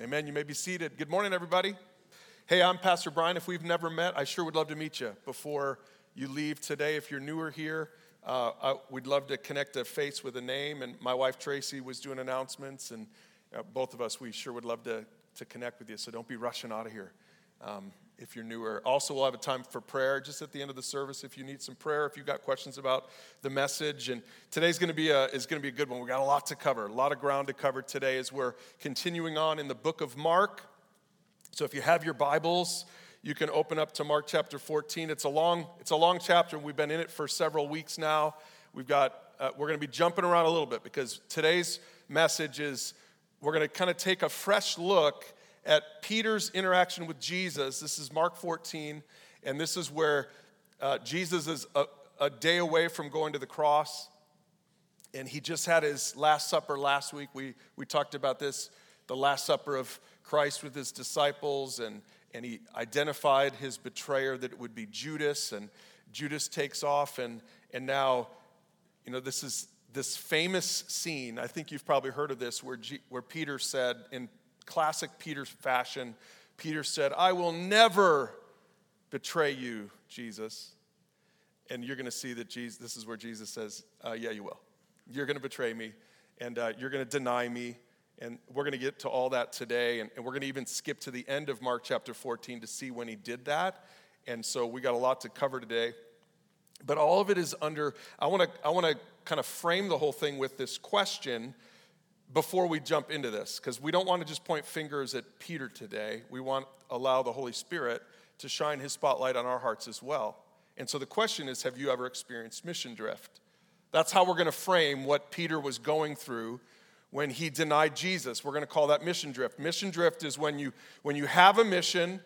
Amen. You may be seated. Good morning, everybody. Hey, I'm Pastor Bryan. If we've never met, I sure would love to meet you before you leave today. If you're newer here, we'd love to connect a face with a name. And my wife, Tracy, was doing announcements. And both of us, we sure would love to connect with you. So don't be rushing out of here if you're newer. Also, we'll have a time for prayer just at the end of the service if you need some prayer, if you've got questions about the message. And today's going to be a good one. We've got a lot to cover, a lot of ground to cover today as we're continuing on in the book of Mark. So if you have your Bibles, you can open up to Mark chapter 14. It's a long chapter. We've been in it for several weeks now. We're going to be jumping around a little bit because today's message is we're going to kind of take a fresh look at Peter's interaction with Jesus. This is Mark 14, and this is where Jesus is a day away from going to the cross, and he just had his Last Supper last week. We talked about this, the Last Supper of Christ with his disciples, and he identified his betrayer, that it would be Judas, and Judas takes off, and now, you know, this is this famous scene. I think you've probably heard of this, where Peter said, in classic Peter fashion, Peter said, "I will never betray you, Jesus." And you're going to see that Jesus. This is where Jesus says, "Yeah, you will. You're going to betray me, and you're going to deny me." And we're going to get to all that today, and we're going to even skip to the end of Mark chapter 14 to see when he did that. And so we got a lot to cover today, but all of it is under. I want to kind of frame the whole thing with this question before we jump into this, because we don't want to just point fingers at Peter today. We want to allow the Holy Spirit to shine his spotlight on our hearts as well. And so the question is, have you ever experienced mission drift? That's how we're going to frame what Peter was going through when he denied Jesus. We're going to call that mission drift. Mission drift is when you have a mission,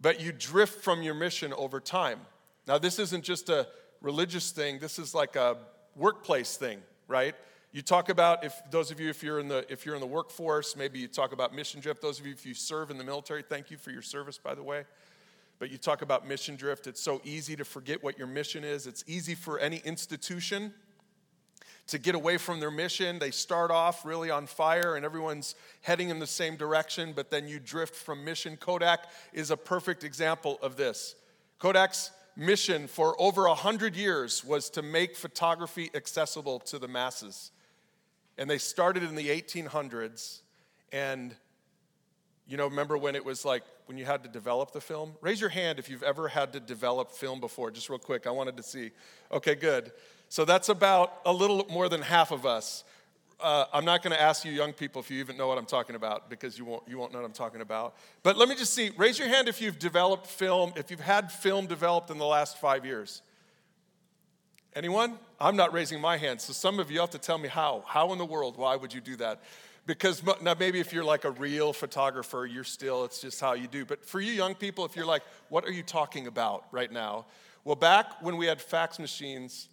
but you drift from your mission over time. Now, this isn't just a religious thing. This is like a workplace thing, right? You talk about, if you're in the workforce, maybe you talk about mission drift. Those of you, if you serve in the military, thank you for your service, by the way. But you talk about mission drift. It's so easy to forget what your mission is. It's easy for any institution to get away from their mission. They start off really on fire, and everyone's heading in the same direction, but then you drift from mission. Kodak is a perfect example of this. Kodak's mission for over 100 years was to make photography accessible to the masses. And they started in the 1800s, and, you know, remember when it was like, when you had to develop the film? Raise your hand if you've ever had to develop film before, just real quick, I wanted to see. Okay, good. So that's about a little more than half of us. I'm not going to ask you young people if you even know what I'm talking about, because you won't know what I'm talking about. But let me just see, raise your hand if you've developed film, if you've had film developed in the last 5 years. Anyone? I'm not raising my hand, so some of you have to tell me how. How in the world? Why would you do that? Because now maybe if you're like a real photographer, you're still, it's just how you do. But for you young people, if you're like, what are you talking about right now? Well, back when we had fax machines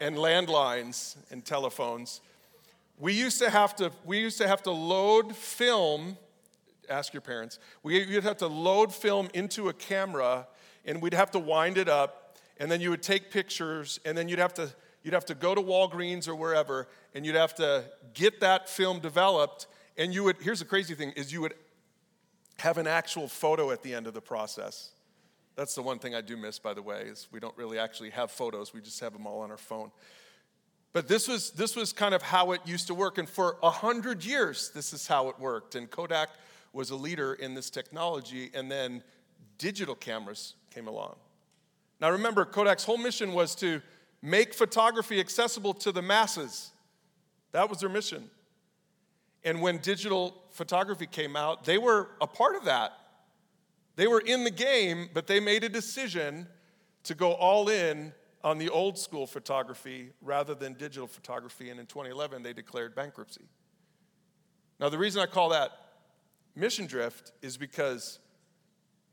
and landlines and telephones, we used to have to load film, ask your parents, you'd have to load film into a camera, and we'd have to wind it up. And then you would take pictures, and then you'd have to go to Walgreens or wherever, and you'd have to get that film developed. And you would, here's the crazy thing, is you would have an actual photo at the end of the process. That's the one thing I do miss, by the way, is we don't really actually have photos. We just have them all on our phone. But this was kind of how it used to work. And for 100 years, this is how it worked. And Kodak was a leader in this technology, and then digital cameras came along. Now remember, Kodak's whole mission was to make photography accessible to the masses. That was their mission. And when digital photography came out, they were a part of that. They were in the game, but they made a decision to go all in on the old school photography rather than digital photography. And in 2011, they declared bankruptcy. Now the reason I call that mission drift is because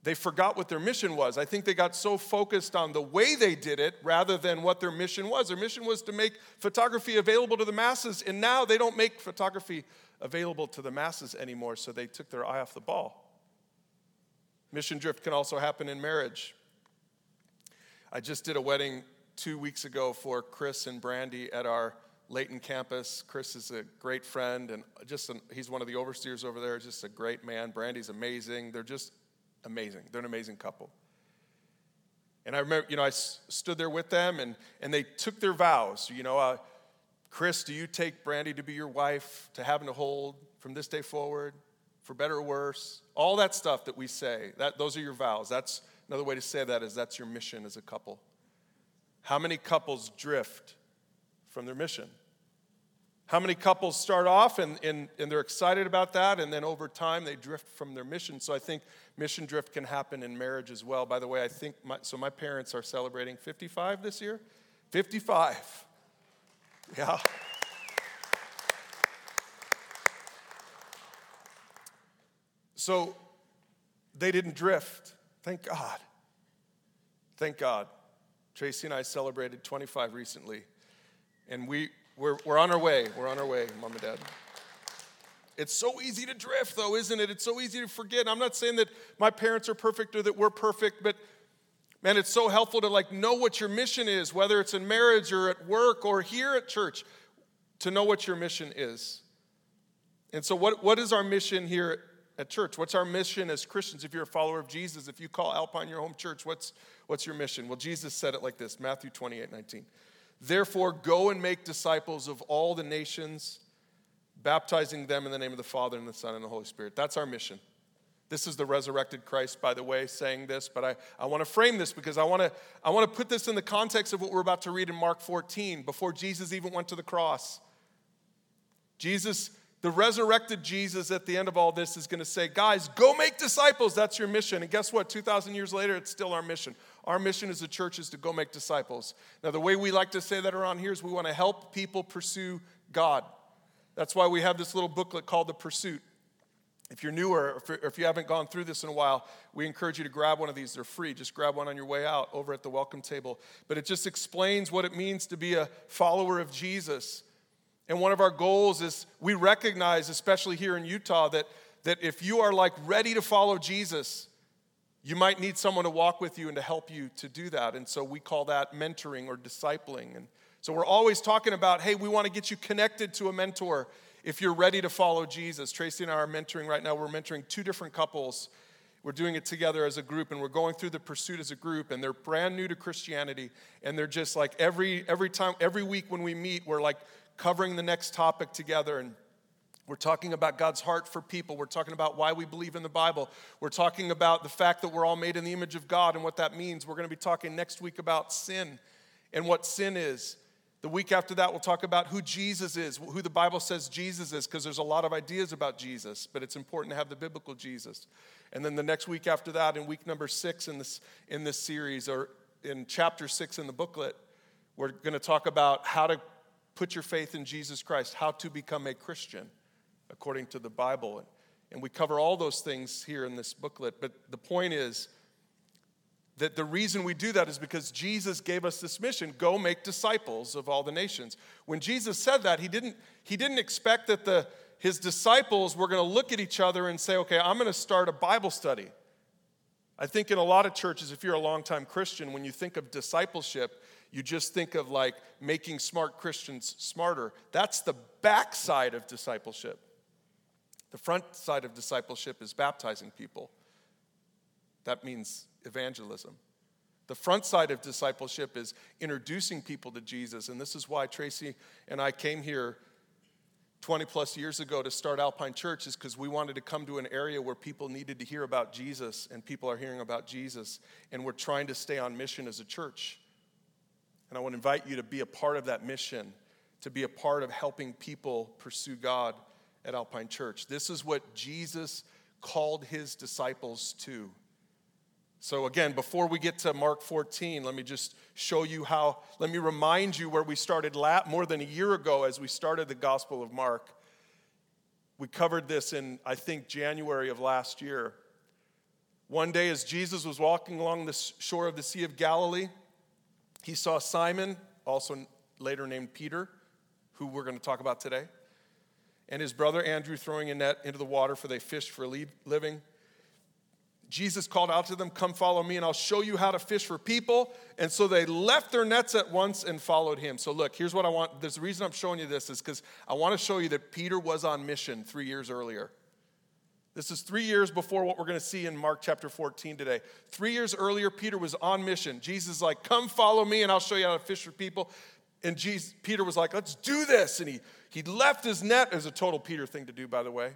they forgot what their mission was. I think they got so focused on the way they did it rather than what their mission was. Their mission was to make photography available to the masses, and now they don't make photography available to the masses anymore, so they took their eye off the ball. Mission drift can also happen in marriage. I just did a wedding 2 weeks ago for Chris and Brandy at our Layton campus. Chris is a great friend, and he's one of the overseers over there, just a great man. Brandy's amazing. They're just amazing. They're an amazing couple. And I remember, I stood there with them, and they took their vows. Chris, do you take Brandy to be your wife, to have and to hold from this day forward, for better or worse? All that stuff that we say, those are your vows. That's another way to say that is that's your mission as a couple. How many couples drift from their mission? How many couples start off and they're excited about that, and then over time they drift from their mission? So I think mission drift can happen in marriage as well. By the way, I think my parents are celebrating 55 this year. 55. Yeah. So they didn't drift. Thank God. Thank God. Tracy and I celebrated 25 recently, and we're on our way. We're on our way, Mom and Dad. It's so easy to drift, though, isn't it? It's so easy to forget. I'm not saying that my parents are perfect or that we're perfect, but man, it's so helpful to know what your mission is, whether it's in marriage or at work or here at church, to know what your mission is. And so what is our mission here at church? What's our mission as Christians? If you're a follower of Jesus, if you call Alpine your home church, what's your mission? Well, Jesus said it like this, Matthew 28:19. Therefore, go and make disciples of all the nations, baptizing them in the name of the Father and the Son and the Holy Spirit. That's our mission. This is the resurrected Christ, by the way, saying this, but I want to frame this because I want to put this in the context of what we're about to read in Mark 14, before Jesus even went to the cross. The resurrected Jesus at the end of all this is going to say, guys, go make disciples. That's your mission. And guess what? 2,000 years later, it's still our mission. Our mission as a church is to go make disciples. Now, the way we like to say that around here is we want to help people pursue God. That's why we have this little booklet called The Pursuit. If you're newer or if you haven't gone through this in a while, we encourage you to grab one of these. They're free. Just grab one on your way out over at the welcome table. But it just explains what it means to be a follower of Jesus. And one of our goals is we recognize, especially here in Utah, that if you are ready to follow Jesus, you might need someone to walk with you and to help you to do that. And so we call that mentoring or discipling. And so we're always talking about, hey, we want to get you connected to a mentor if you're ready to follow Jesus. Tracy and I are mentoring right now. We're mentoring 2 different couples. We're doing it together as a group, and we're going through The Pursuit as a group, and they're brand new to Christianity. And they're just every week when we meet, we're covering the next topic together, and we're talking about God's heart for people. We're talking about why we believe in the Bible. We're talking about the fact that we're all made in the image of God and what that means. We're going to be talking next week about sin and what sin is. The week after that, we'll talk about who Jesus is, who the Bible says Jesus is, because there's a lot of ideas about Jesus, but it's important to have the biblical Jesus. And then the next week after that, in week number 6 in this series, or in chapter 6 in the booklet, we're going to talk about how to put your faith in Jesus Christ, how to become a Christian according to the Bible. And we cover all those things here in this booklet. But the point is that the reason we do that is because Jesus gave us this mission, go make disciples of all the nations. When Jesus said that, he didn't expect that his disciples were going to look at each other and say, okay, I'm going to start a Bible study. I think in a lot of churches, if you're a longtime Christian, when you think of discipleship, you just think of making smart Christians smarter. That's the backside of discipleship. The front side of discipleship is baptizing people. That means evangelism. The front side of discipleship is introducing people to Jesus. And this is why Tracy and I came here 20 plus years ago to start Alpine Church, is because we wanted to come to an area where people needed to hear about Jesus, and people are hearing about Jesus, and we're trying to stay on mission as a church. And I want to invite you to be a part of that mission, to be a part of helping people pursue God at Alpine Church. This is what Jesus called his disciples to. So again, before we get to Mark 14, let me just show you let me remind you where we started more than a year ago as we started the Gospel of Mark. We covered this in, I think, January of last year. One day as Jesus was walking along the shore of the Sea of Galilee, he saw Simon, also later named Peter, who we're going to talk about today, and his brother Andrew throwing a net into the water, for they fished for a living. Jesus called out to them, "Come follow me, and I'll show you how to fish for people." And so they left their nets at once and followed him. So look, here's what I want. There's the reason I'm showing you this is because I want to show you that Peter was on mission 3 years earlier. This is 3 years before what we're going to see in Mark chapter 14 today. 3 years earlier, Peter was on mission. Jesus is like, "Come follow me, and I'll show you how to fish for people." And Peter was like, "Let's do this." And he left his net. It was a total Peter thing to do, by the way.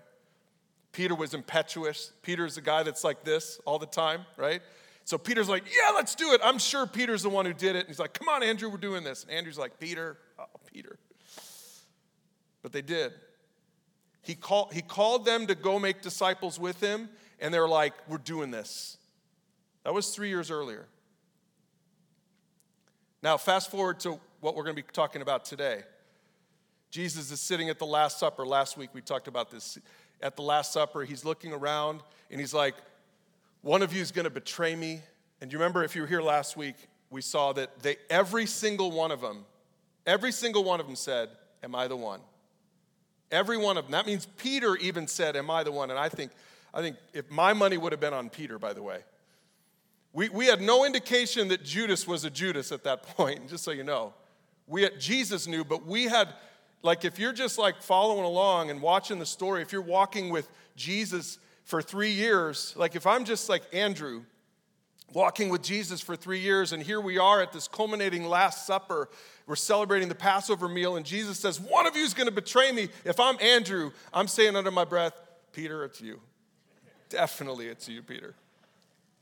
Peter was impetuous. Peter's the guy that's like this all the time, right? So Peter's like, "Yeah, let's do it." I'm sure Peter's the one who did it. And he's like, "Come on, Andrew, we're doing this." And Andrew's like, "Peter, oh, Peter." But they did. He called them to go make disciples with him, and they're like, "We're doing this." That was 3 years earlier. Now, fast forward to what we're going to be talking about today. Jesus is sitting at the Last Supper. Last week we talked about this. At the Last Supper, he's looking around, and he's like, "One of you is going to betray me." And you remember, if you were here last week, we saw that every single one of them said, "Am I the one?" Every one of them. That means Peter even said, "Am I the one?" And I think if my money would have been on Peter, by the way. We had no indication that Judas was a Judas at that point, just so you know. Jesus knew, but we had, like, if you're just like following along and watching the story, if you're walking with Jesus for 3 years, like if I'm just like Andrew, walking with Jesus for 3 years, and here we are at this culminating Last Supper. We're celebrating the Passover meal, and Jesus says, "One of you is going to betray me." If I'm Andrew, I'm saying under my breath, "Peter, it's you. Definitely it's you, Peter."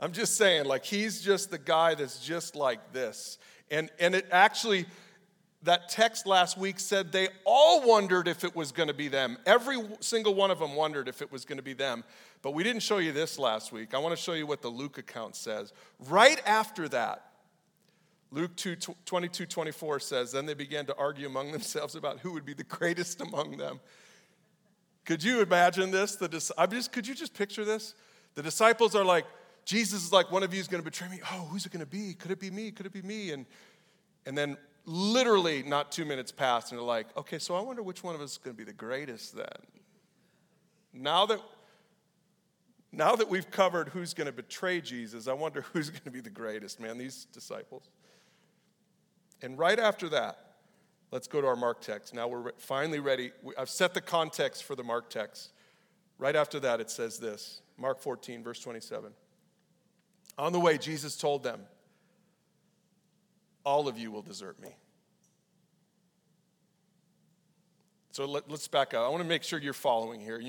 I'm just saying, like, he's just the guy that's just like this. And it actually, that text last week said they all wondered if it was going to be them. Every single one of them wondered if it was going to be them. But we didn't show you this last week. I want to show you what the Luke account says. Right after that, Luke 22:24 says, "Then they began to argue among themselves about who would be the greatest among them." Could you imagine this? Could you just picture this? The disciples are like, Jesus is like, "One of you is going to betray me." "Oh, who's it going to be? Could it be me? Could it be me?" And then literally not 2 minutes passed, and they're like, "Okay, so I wonder which one of us is going to be the greatest then. Now that we've covered who's going to betray Jesus, I wonder who's going to be the greatest," man, these disciples. And right after that, let's go to our Mark text. Now we're finally ready. I've set the context for the Mark text. Right after that, it says this, Mark 14, verse 27. "On the way, Jesus told them, 'All of you will desert me.'" So let's back up. I want to make sure you're following here.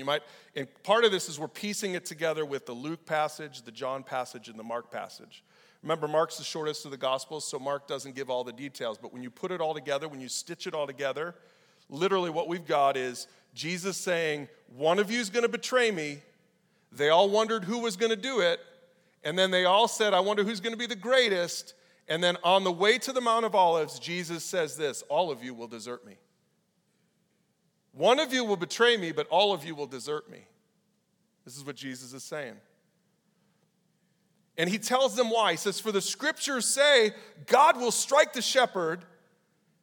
And part of this is we're piecing it together with the Luke passage, the John passage, and the Mark passage. Remember, Mark's the shortest of the Gospels, so Mark doesn't give all the details. But when you put it all together, when you stitch it all together, literally what we've got is Jesus saying, "One of you is going to betray me." They all wondered who was going to do it. And then they all said, "I wonder who's going to be the greatest." And then on the way to the Mount of Olives, Jesus says this, "All of you will desert me. One of you will betray me, but all of you will desert me." This is what Jesus is saying. And he tells them why. He says, "For the scriptures say, God will strike the shepherd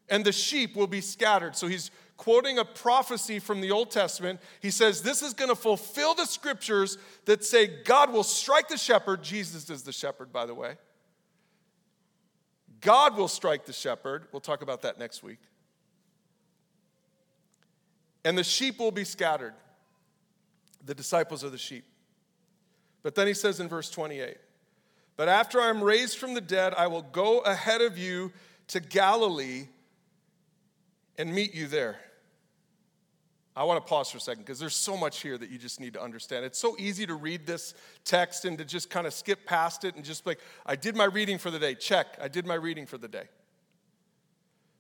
and the sheep will be scattered." So he's quoting a prophecy from the Old Testament. He says, this is going to fulfill the scriptures that say God will strike the shepherd. Jesus is the shepherd, by the way. God will strike the shepherd. We'll talk about that next week. And the sheep will be scattered. The disciples are the sheep. But then he says in verse 28, "But after I am raised from the dead, I will go ahead of you to Galilee and meet you there." I want to pause for a second because there's so much here that you just need to understand. It's so easy to read this text and to just kind of skip past it and just like, I did my reading for the day. Check, I did my reading for the day.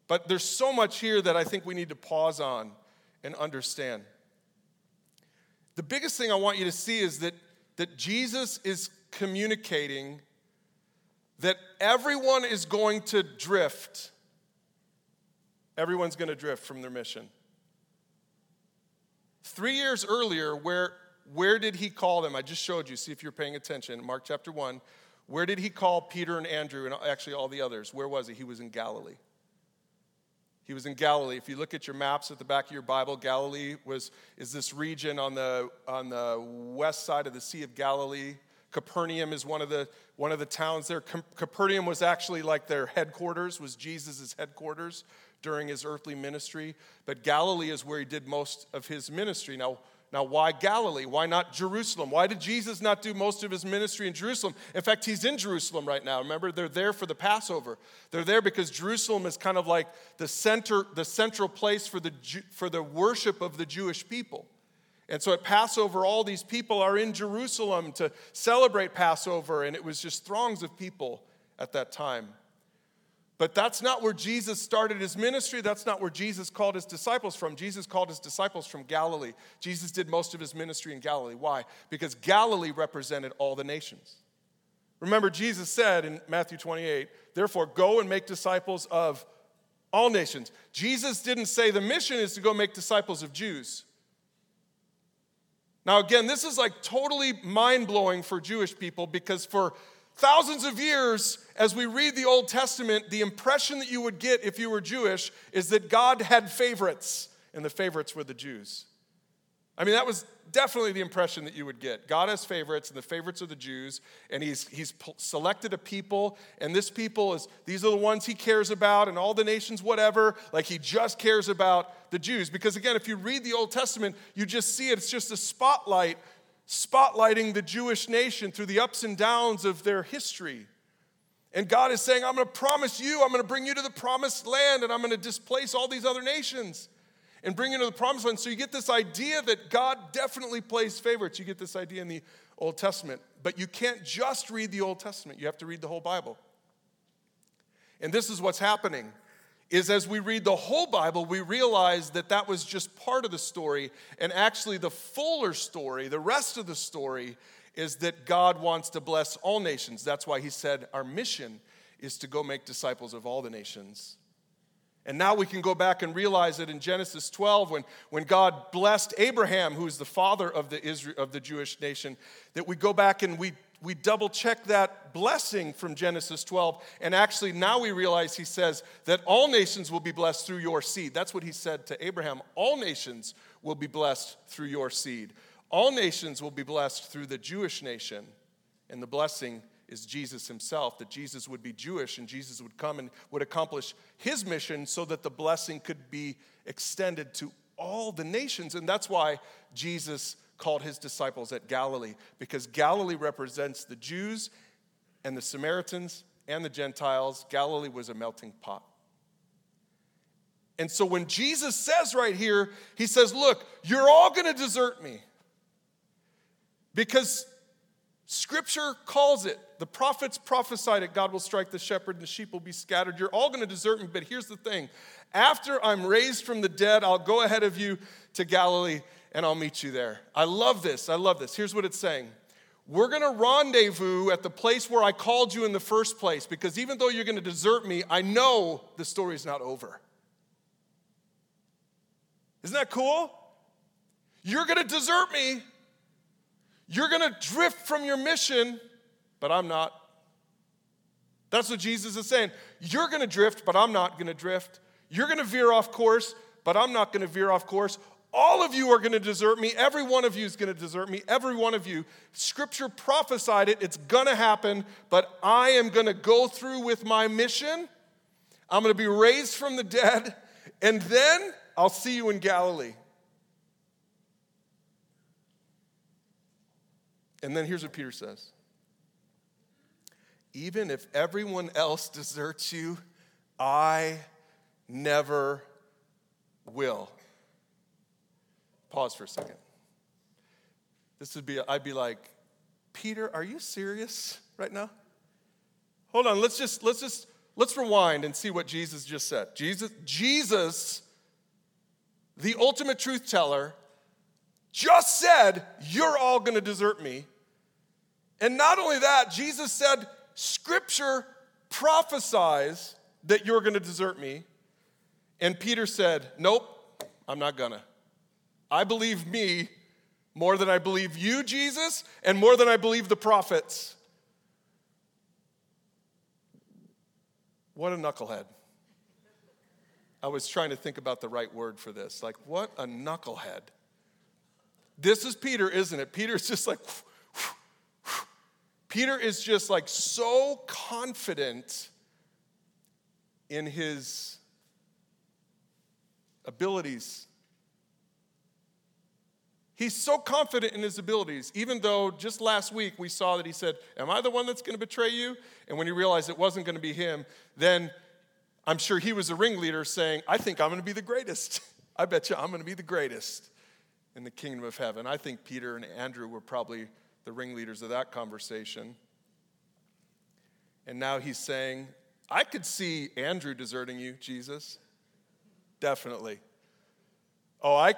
But there's so much here that I think we need to pause on and understand. The biggest thing I want you to see is that Jesus is communicating that everyone is going to drift. Everyone's going to drift from their mission. 3 years earlier, where did he call them? I just showed you. See if you're paying attention. Mark chapter 1. Where did he call Peter and Andrew and actually all the others? Where was he? He was in Galilee. He was in Galilee. If you look at your maps at the back of your Bible, Galilee is this region on the west side of the Sea of Galilee Capernaum is one of the towns there. Capernaum was actually like their headquarters, was Jesus' headquarters during his earthly ministry. But Galilee is where he did most of his ministry. Now, why Galilee? Why not Jerusalem? Why did Jesus not do most of his ministry in Jerusalem? In fact, he's in Jerusalem right now. Remember, they're there for the Passover. They're there because Jerusalem is kind of like the central place for the worship of the Jewish people. And so at Passover, all these people are in Jerusalem to celebrate Passover, and it was just throngs of people at that time. But that's not where Jesus started his ministry. That's not where Jesus called his disciples from. Jesus called his disciples from Galilee. Jesus did most of his ministry in Galilee. Why? Because Galilee represented all the nations. Remember, Jesus said in Matthew 28, "Therefore, go and make disciples of all nations." Jesus didn't say the mission is to go make disciples of Jews. Now, again, this is like totally mind-blowing for Jewish people, because for thousands of years, as we read the Old Testament, the impression that you would get if you were Jewish is that God had favorites, and the favorites were the Jews. I mean, that was definitely the impression that you would get. God has favorites, and the favorites are the Jews, and he's selected a people, and this people is, these are the ones he cares about, and all the nations, whatever. Like, he just cares about the Jews. Because, again, if you read the Old Testament, you just see it. It's just a spotlighting the Jewish nation through the ups and downs of their history. And God is saying, I'm going to promise you, I'm going to bring you to the promised land, and I'm going to displace all these other nations and bring you to the promised land. So you get this idea that God definitely plays favorites. You get this idea in the Old Testament. But you can't just read the Old Testament. You have to read the whole Bible. And this is what's happening, is as we read the whole Bible, we realize that that was just part of the story, and actually the fuller story, the rest of the story, is that God wants to bless all nations. That's why he said our mission is to go make disciples of all the nations. And now we can go back and realize it in Genesis 12 when God blessed Abraham, who is the father of the Jewish nation, that we go back and we double-check that blessing from Genesis 12, and actually now we realize he says that all nations will be blessed through your seed. That's what he said to Abraham. All nations will be blessed through your seed. All nations will be blessed through the Jewish nation, and the blessing is Jesus himself, that Jesus would be Jewish, and Jesus would come and would accomplish his mission so that the blessing could be extended to all the nations. And that's why Jesus called his disciples at Galilee, because Galilee represents the Jews and the Samaritans and the Gentiles. Galilee was a melting pot. And so when Jesus says right here, he says, look, you're all going to desert me, because Scripture calls it. The prophets prophesied it. God will strike the shepherd and the sheep will be scattered. You're all going to desert me, but here's the thing. After I'm raised from the dead, I'll go ahead of you to Galilee, and I'll meet you there. I love this. Here's what it's saying. We're going to rendezvous at the place where I called you in the first place, because even though you're going to desert me, I know the story's not over. Isn't that cool? You're going to desert me. You're going to drift from your mission, but I'm not. That's what Jesus is saying. You're going to drift, but I'm not going to drift. You're going to veer off course, but I'm not going to veer off course. All of you are going to desert me. Every one of you is going to desert me. Every one of you. Scripture prophesied it. It's going to happen, but I am going to go through with my mission. I'm going to be raised from the dead, and then I'll see you in Galilee. And then here's what Peter says. Even if everyone else deserts you, I never will. Pause for a second. I'd be like, Peter, are you serious right now? Hold on, let's rewind and see what Jesus just said. Jesus, the ultimate truth teller, just said, you're all going to desert me. And not only that, Jesus said, Scripture prophesies that you're going to desert me. And Peter said, nope, I'm not going to. I believe me more than I believe you, Jesus, and more than I believe the prophets. What a knucklehead. I was trying to think about the right word for this. Like, what a knucklehead. This is Peter, isn't it? Peter's just like, Peter is just like so confident in his abilities. He's so confident in his abilities, even though just last week we saw that he said, am I the one that's going to betray you? And when he realized it wasn't going to be him, then I'm sure he was a ringleader saying, I think I'm going to be the greatest. I bet you I'm going to be the greatest in the kingdom of heaven. I think Peter and Andrew were probably the ringleaders of that conversation. And now he's saying, I could see Andrew deserting you, Jesus. Definitely. Oh, I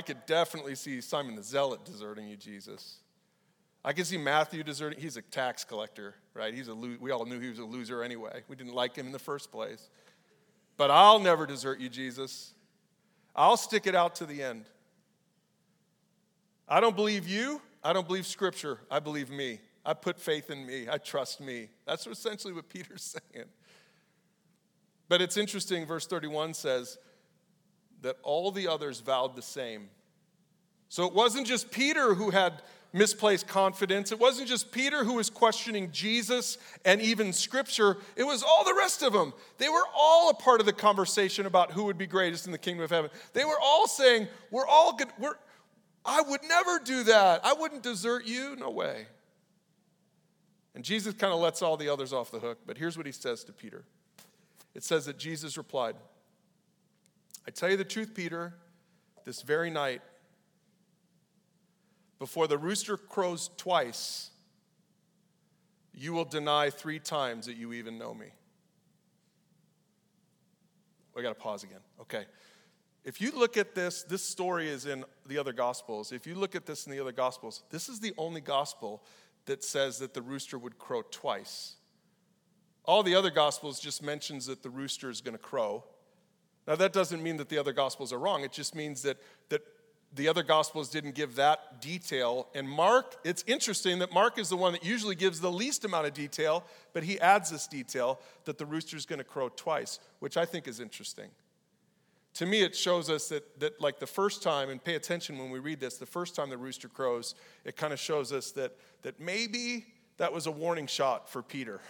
could definitely see Simon the Zealot deserting you, Jesus. I could see Matthew deserting. He's a tax collector, right? We all knew he was a loser anyway. We didn't like him in the first place. But I'll never desert you, Jesus. I'll stick it out to the end. I don't believe you. I don't believe Scripture. I believe me. I put faith in me. I trust me. That's essentially what Peter's saying. But it's interesting, verse 31 says that all the others vowed the same. So it wasn't just Peter who had misplaced confidence. It wasn't just Peter who was questioning Jesus and even Scripture. It was all the rest of them. They were all a part of the conversation about who would be greatest in the kingdom of heaven. They were all saying, we're all good. I would never do that. I wouldn't desert you. No way. And Jesus kind of lets all the others off the hook. But here's what he says to Peter. It says that Jesus replied, I tell you the truth, Peter, this very night, before the rooster crows twice, you will deny 3 times that you even know me. We got to pause again. Okay. If you look at this story is in the other Gospels. If you look at this in the other Gospels, this is the only Gospel that says that the rooster would crow twice. All the other Gospels just mentions that the rooster is going to crow. Now, that doesn't mean that the other Gospels are wrong. It just means that the other Gospels didn't give that detail. And Mark, it's interesting that Mark is the one that usually gives the least amount of detail, but he adds this detail that the rooster is going to crow twice, which I think is interesting. To me, it shows us that like the first time, and pay attention when we read this, the first time the rooster crows, it kind of shows us that maybe that was a warning shot for Peter.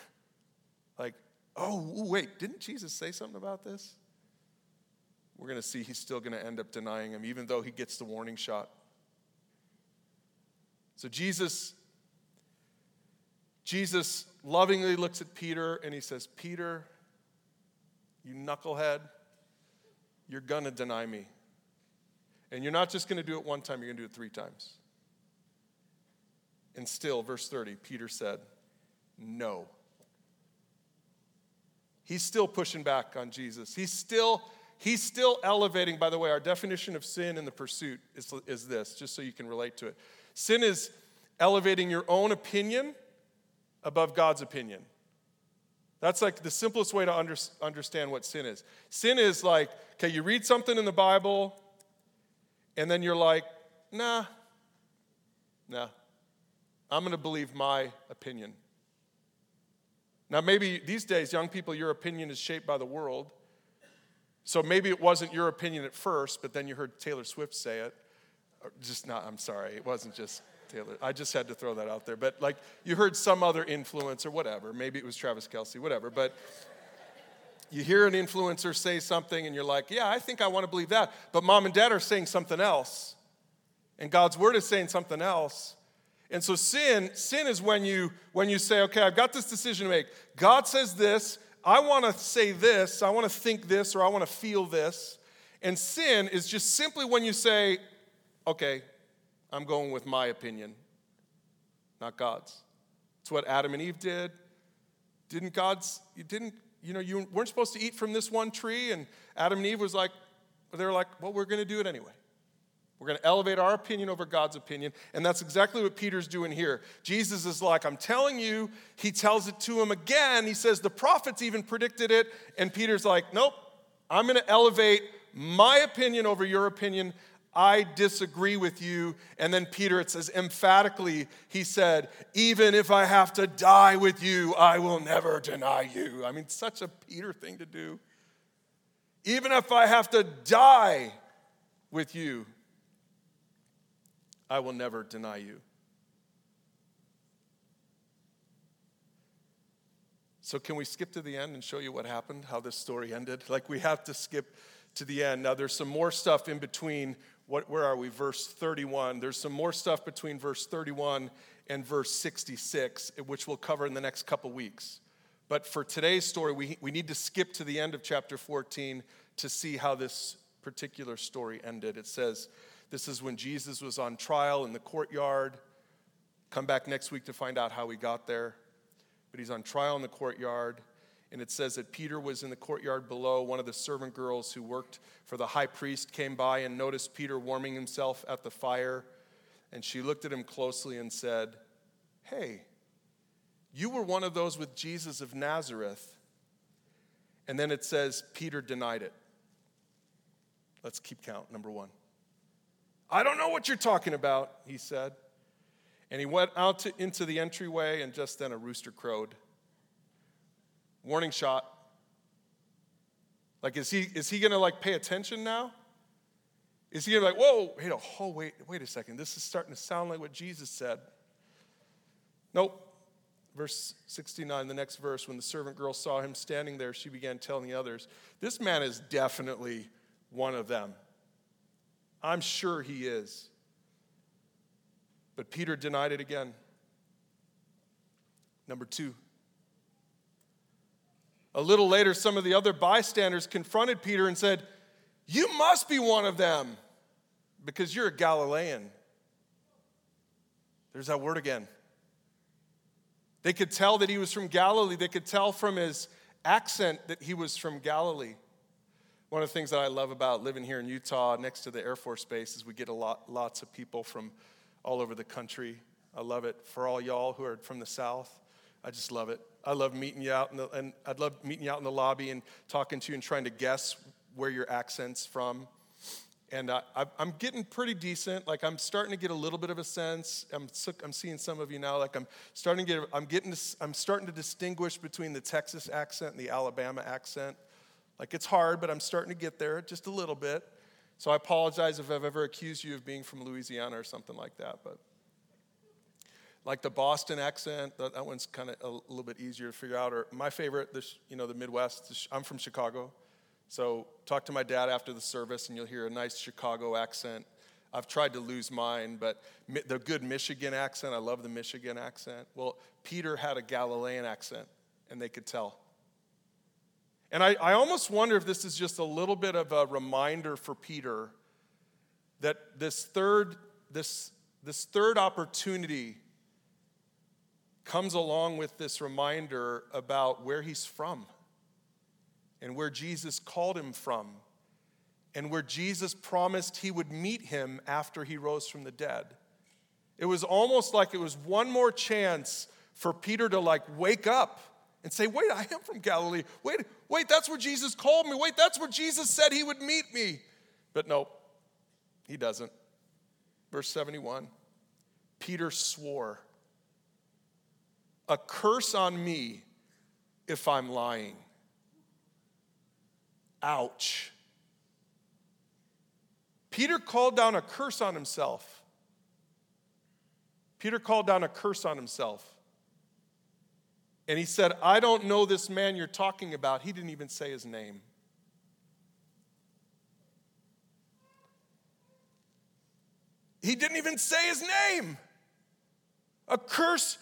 Like, oh, wait, didn't Jesus say something about this? We're going to see he's still going to end up denying him, even though he gets the warning shot. So Jesus lovingly looks at Peter, and he says, Peter, you knucklehead. You're going to deny me. And you're not just going to do it one time, you're going to do it 3 times. And still, verse 30, Peter said, no. He's still pushing back on Jesus. He's still elevating. By the way, our definition of sin in The Pursuit is this, just so you can relate to it. Sin is elevating your own opinion above God's opinion. That's like the simplest way to understand what sin is. Sin is like, okay, you read something in the Bible, and then you're like, nah, I'm going to believe my opinion. Now, maybe these days, young people, your opinion is shaped by the world. So maybe it wasn't your opinion at first, but then you heard Taylor Swift say it. I'm sorry, it wasn't just Taylor. I just had to throw that out there. But like you heard some other influencer, whatever. Maybe it was Travis Kelce, whatever. But you hear an influencer say something and you're like, yeah, I think I want to believe that. But mom and dad are saying something else. And God's word is saying something else. And so sin is when you say, okay, I've got this decision to make. God says this. I want to say this. I want to think this or I want to feel this. And sin is just simply when you say, okay, I'm going with my opinion, not God's. It's what Adam and Eve did. You weren't supposed to eat from this one tree, and Adam and Eve was like, they were like, well, we're going to do it anyway. We're going to elevate our opinion over God's opinion, and that's exactly what Peter's doing here. Jesus is like, I'm telling you. He tells it to him again. He says, the prophets even predicted it, and Peter's like, nope, I'm going to elevate my opinion over your opinion. I disagree with you. And then Peter, it says emphatically, he said, even if I have to die with you, I will never deny you. I mean, such a Peter thing to do. Even if I have to die with you, I will never deny you. So can we skip to the end and show you what happened, how this story ended? Like, we have to skip to the end. Now, there's some more stuff in between. Where are we? Verse 31. There's some more stuff between verse 31 and verse 66, which we'll cover in the next couple weeks. But for today's story, we need to skip to the end of chapter 14 to see how this particular story ended. It says, this is when Jesus was on trial in the courtyard. Come back next week to find out how he got there. But he's on trial in the courtyard. And it says that Peter was in the courtyard below. One of the servant girls who worked for the high priest came by and noticed Peter warming himself at the fire. And she looked at him closely and said, "Hey, you were one of those with Jesus of Nazareth." And then it says Peter denied it. Let's keep count, number one. "I don't know what you're talking about," he said. And he went out into the entryway, and just then a rooster crowed. Warning shot. Like, is he going to, like, pay attention now? Is he going to be like, whoa, wait a second. This is starting to sound like what Jesus said. Nope. Verse 69, the next verse, when the servant girl saw him standing there, she began telling the others, "This man is definitely one of them. I'm sure he is." But Peter denied it again. Number two. A little later, some of the other bystanders confronted Peter and said, "You must be one of them because you're a Galilean." There's that word again. They could tell that he was from Galilee. They could tell from his accent that he was from Galilee. One of the things that I love about living here in Utah next to the Air Force Base is we get lots of people from all over the country. I love it. For all y'all who are from the South, I just love it. I love meeting you out, and I'd love meeting you out in the lobby and talking to you and trying to guess where your accent's from. And I'm getting pretty decent. Like, I'm starting to get a little bit of a sense. I'm seeing some of you now. Like, I'm starting to distinguish between the Texas accent and the Alabama accent. Like, it's hard, but I'm starting to get there just a little bit. So I apologize if I've ever accused you of being from Louisiana or something like that, but. Like the Boston accent, that one's kind of a little bit easier to figure out. Or my favorite, the Midwest. I'm from Chicago, so talk to my dad after the service, and you'll hear a nice Chicago accent. I've tried to lose mine, but the good Michigan accent, I love the Michigan accent. Well, Peter had a Galilean accent, and they could tell. And I almost wonder if this is just a little bit of a reminder for Peter that this third opportunity comes along with this reminder about where he's from and where Jesus called him from and where Jesus promised he would meet him after he rose from the dead. It was almost like it was one more chance for Peter to, like, wake up and say, "Wait, I am from Galilee. Wait, that's where Jesus called me. Wait, that's where Jesus said he would meet me." But no, he doesn't. Verse 71, Peter swore, "A curse on me if I'm lying." Ouch. Peter called down a curse on himself. Peter called down a curse on himself. And he said, "I don't know this man you're talking about." He didn't even say his name. He didn't even say his name. A curse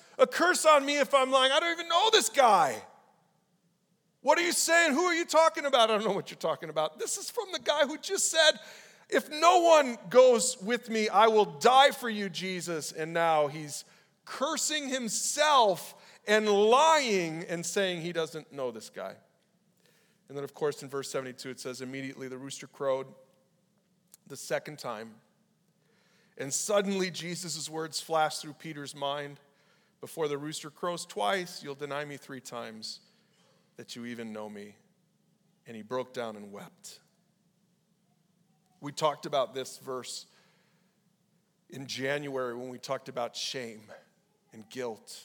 on me if I'm lying. I don't even know this guy. What are you saying? Who are you talking about? I don't know what you're talking about. This is from the guy who just said, "If no one goes with me, I will die for you, Jesus." And now he's cursing himself and lying and saying he doesn't know this guy. And then, of course, in verse 72, it says, immediately the rooster crowed the second time. And suddenly Jesus' words flashed through Peter's mind. "Before the rooster crows twice, you'll deny me three times that you even know me." And he broke down and wept. We talked about this verse in January when we talked about shame and guilt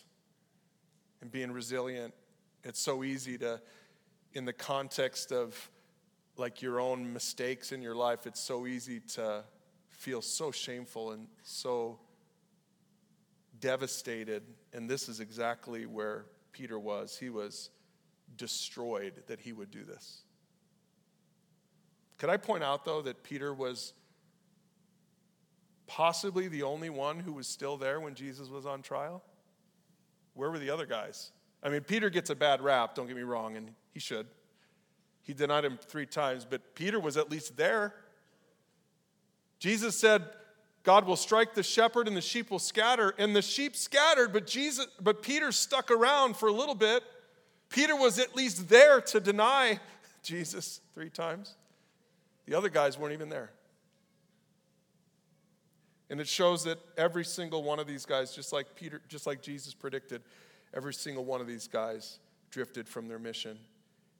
and being resilient. It's so easy to, in the context of, like, your own mistakes in your life, it's so easy to feel so shameful and so devastated. And this is exactly where Peter was. He was destroyed that he would do this. Could I point out, though, that Peter was possibly the only one who was still there when Jesus was on trial? Where were the other guys? I mean, Peter gets a bad rap, don't get me wrong, and he should. He denied him 3 times, but Peter was at least there. Jesus said, God will strike the shepherd and the sheep will scatter. And the sheep scattered, but Peter stuck around for a little bit. Peter was at least there to deny Jesus 3 times. The other guys weren't even there. And it shows that every single one of these guys, just like Peter, just like Jesus predicted, every single one of these guys drifted from their mission.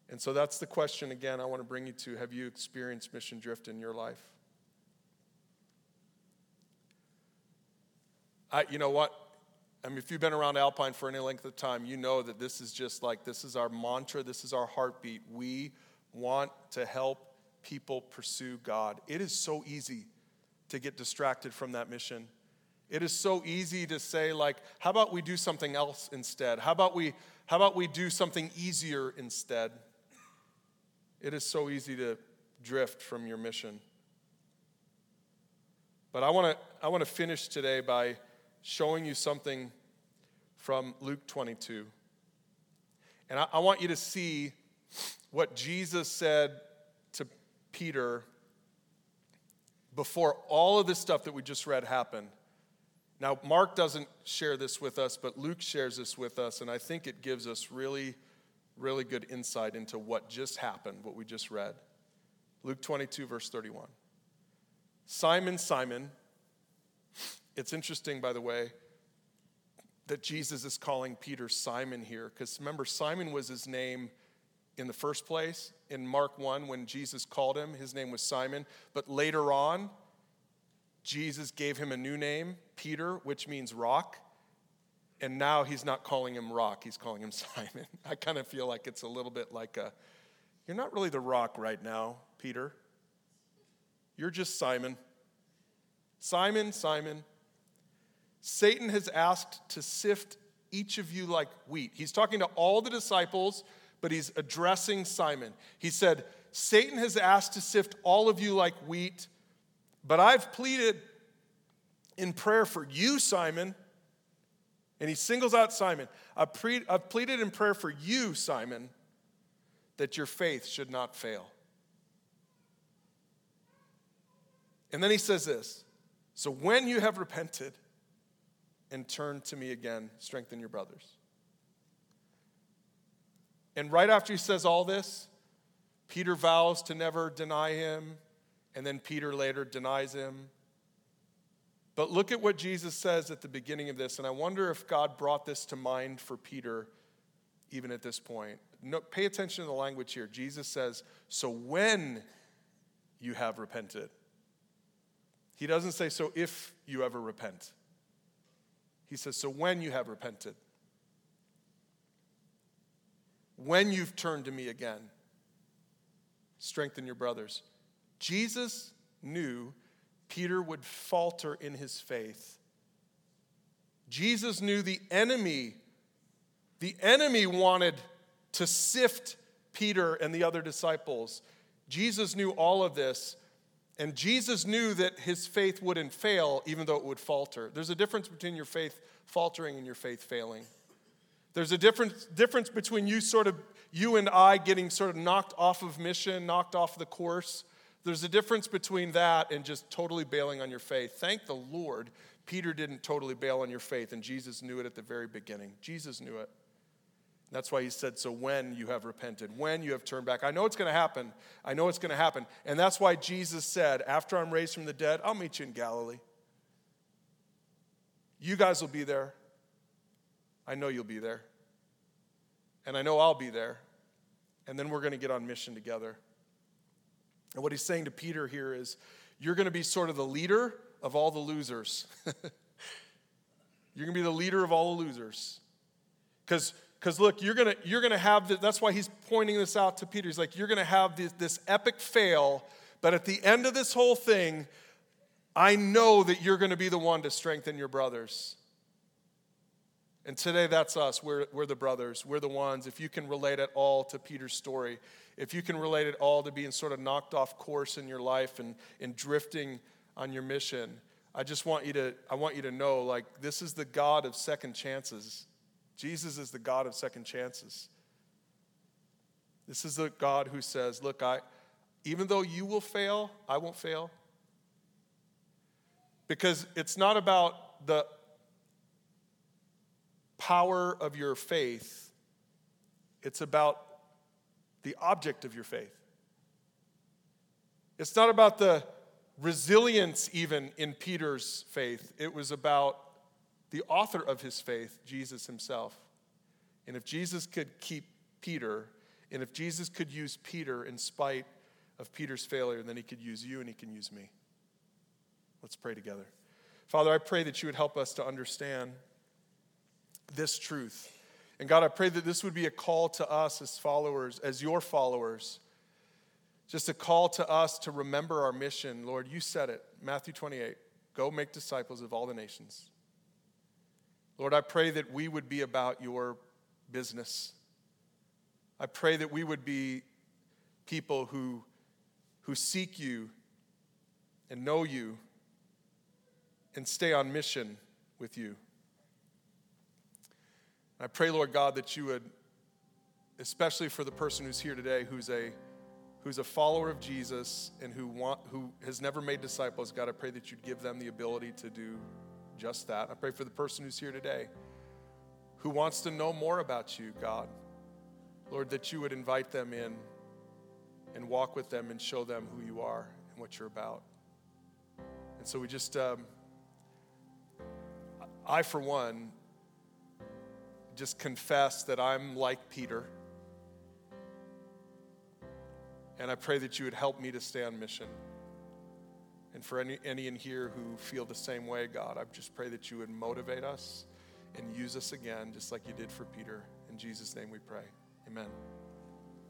And so that's the question, again, I want to bring you to. Have you experienced mission drift in your life? You know what? I mean, if you've been around Alpine for any length of time, you know that this is just like, this is our mantra, this is our heartbeat. We want to help people pursue God. It is so easy to get distracted from that mission. It is so easy to say, like, how about we do something else instead? How about we do something easier instead? It is so easy to drift from your mission. But I want to finish today by showing you something from Luke 22. And I want you to see what Jesus said to Peter before all of this stuff that we just read happened. Now, Mark doesn't share this with us, but Luke shares this with us, and I think it gives us really, really good insight into what just happened, what we just read. Luke 22, verse 31. Simon, Simon. It's interesting, by the way, that Jesus is calling Peter Simon here, because remember, Simon was his name in the first place. In Mark 1, when Jesus called him, his name was Simon, but later on, Jesus gave him a new name, Peter, which means rock, and now he's not calling him rock, he's calling him Simon. I kind of feel like it's a little bit like a, you're not really the rock right now, Peter. You're just Simon. Simon, Simon, Satan has asked to sift each of you like wheat. He's talking to all the disciples, but he's addressing Simon. He said, Satan has asked to sift all of you like wheat, but I've pleaded in prayer for you, Simon. And he singles out Simon. I've pleaded in prayer for you, Simon, that your faith should not fail. And then he says this, so when you have repented and turned to me again, strengthen your brothers. And right after he says all this, Peter vows to never deny him. And then Peter later denies him. But look at what Jesus says at the beginning of this, and I wonder if God brought this to mind for Peter even at this point. No, pay attention to the language here. Jesus says, so when you have repented. He doesn't say, so if you ever repent. He says, so when you have repented. When you've turned to me again, strengthen your brothers. Jesus knew Peter would falter in his faith. Jesus knew the enemy wanted to sift Peter and the other disciples. Jesus knew all of this, and Jesus knew that his faith wouldn't fail even though it would falter. There's a difference between your faith faltering and your faith failing. There's a difference between you and I getting sort of knocked off of mission, knocked off the course. There's a difference between that and just totally bailing on your faith. Thank the Lord, Peter didn't totally bail on your faith, and Jesus knew it at the very beginning. Jesus knew it. That's why he said, so when you have repented, when you have turned back. I know it's going to happen. And that's why Jesus said, after I'm raised from the dead, I'll meet you in Galilee. You guys will be there. I know you'll be there. And I know I'll be there. And then we're going to get on mission together. And what he's saying to Peter here is, you're going to be sort of the leader of all the losers. You're going to be the leader of all the losers. Because look, you're going to have, that's why he's pointing this out to Peter. He's like, you're going to have this epic fail, but at the end of this whole thing, I know that you're going to be the one to strengthen your brothers. And today that's us. We're the brothers. We're the ones, if you can relate at all to Peter's story, if you can relate at all to being sort of knocked off course in your life and drifting on your mission, I want you to know, like, this is the God of second chances. Jesus is the God of second chances. This is the God who says, look, even though you will fail, I won't fail. Because it's not about the power of your faith. It's about the object of your faith. It's not about the resilience even in Peter's faith. It was about the author of his faith, Jesus himself. And if Jesus could keep Peter, and if Jesus could use Peter in spite of Peter's failure, then he could use you and he can use me. Let's pray together. Father, I pray that you would help us to understand this truth. And God, I pray that this would be a call to us as followers, as your followers, just a call to us to remember our mission. Lord, you said it, Matthew 28, go make disciples of all the nations. Lord, I pray that we would be about your business. I pray that we would be people who seek you and know you and stay on mission with you. I pray, Lord God, that you would, especially for the person who's here today, who's a follower of Jesus and who has never made disciples, God, I pray that you'd give them the ability to do just that. I pray for the person who's here today who wants to know more about you, God. Lord, that you would invite them in and walk with them and show them who you are and what you're about. And so we just, I for one, just confess that I'm like Peter. And I pray that you would help me to stay on mission. And for any in here who feel the same way, God, I just pray that you would motivate us and use us again, just like you did for Peter. In Jesus' name we pray. Amen.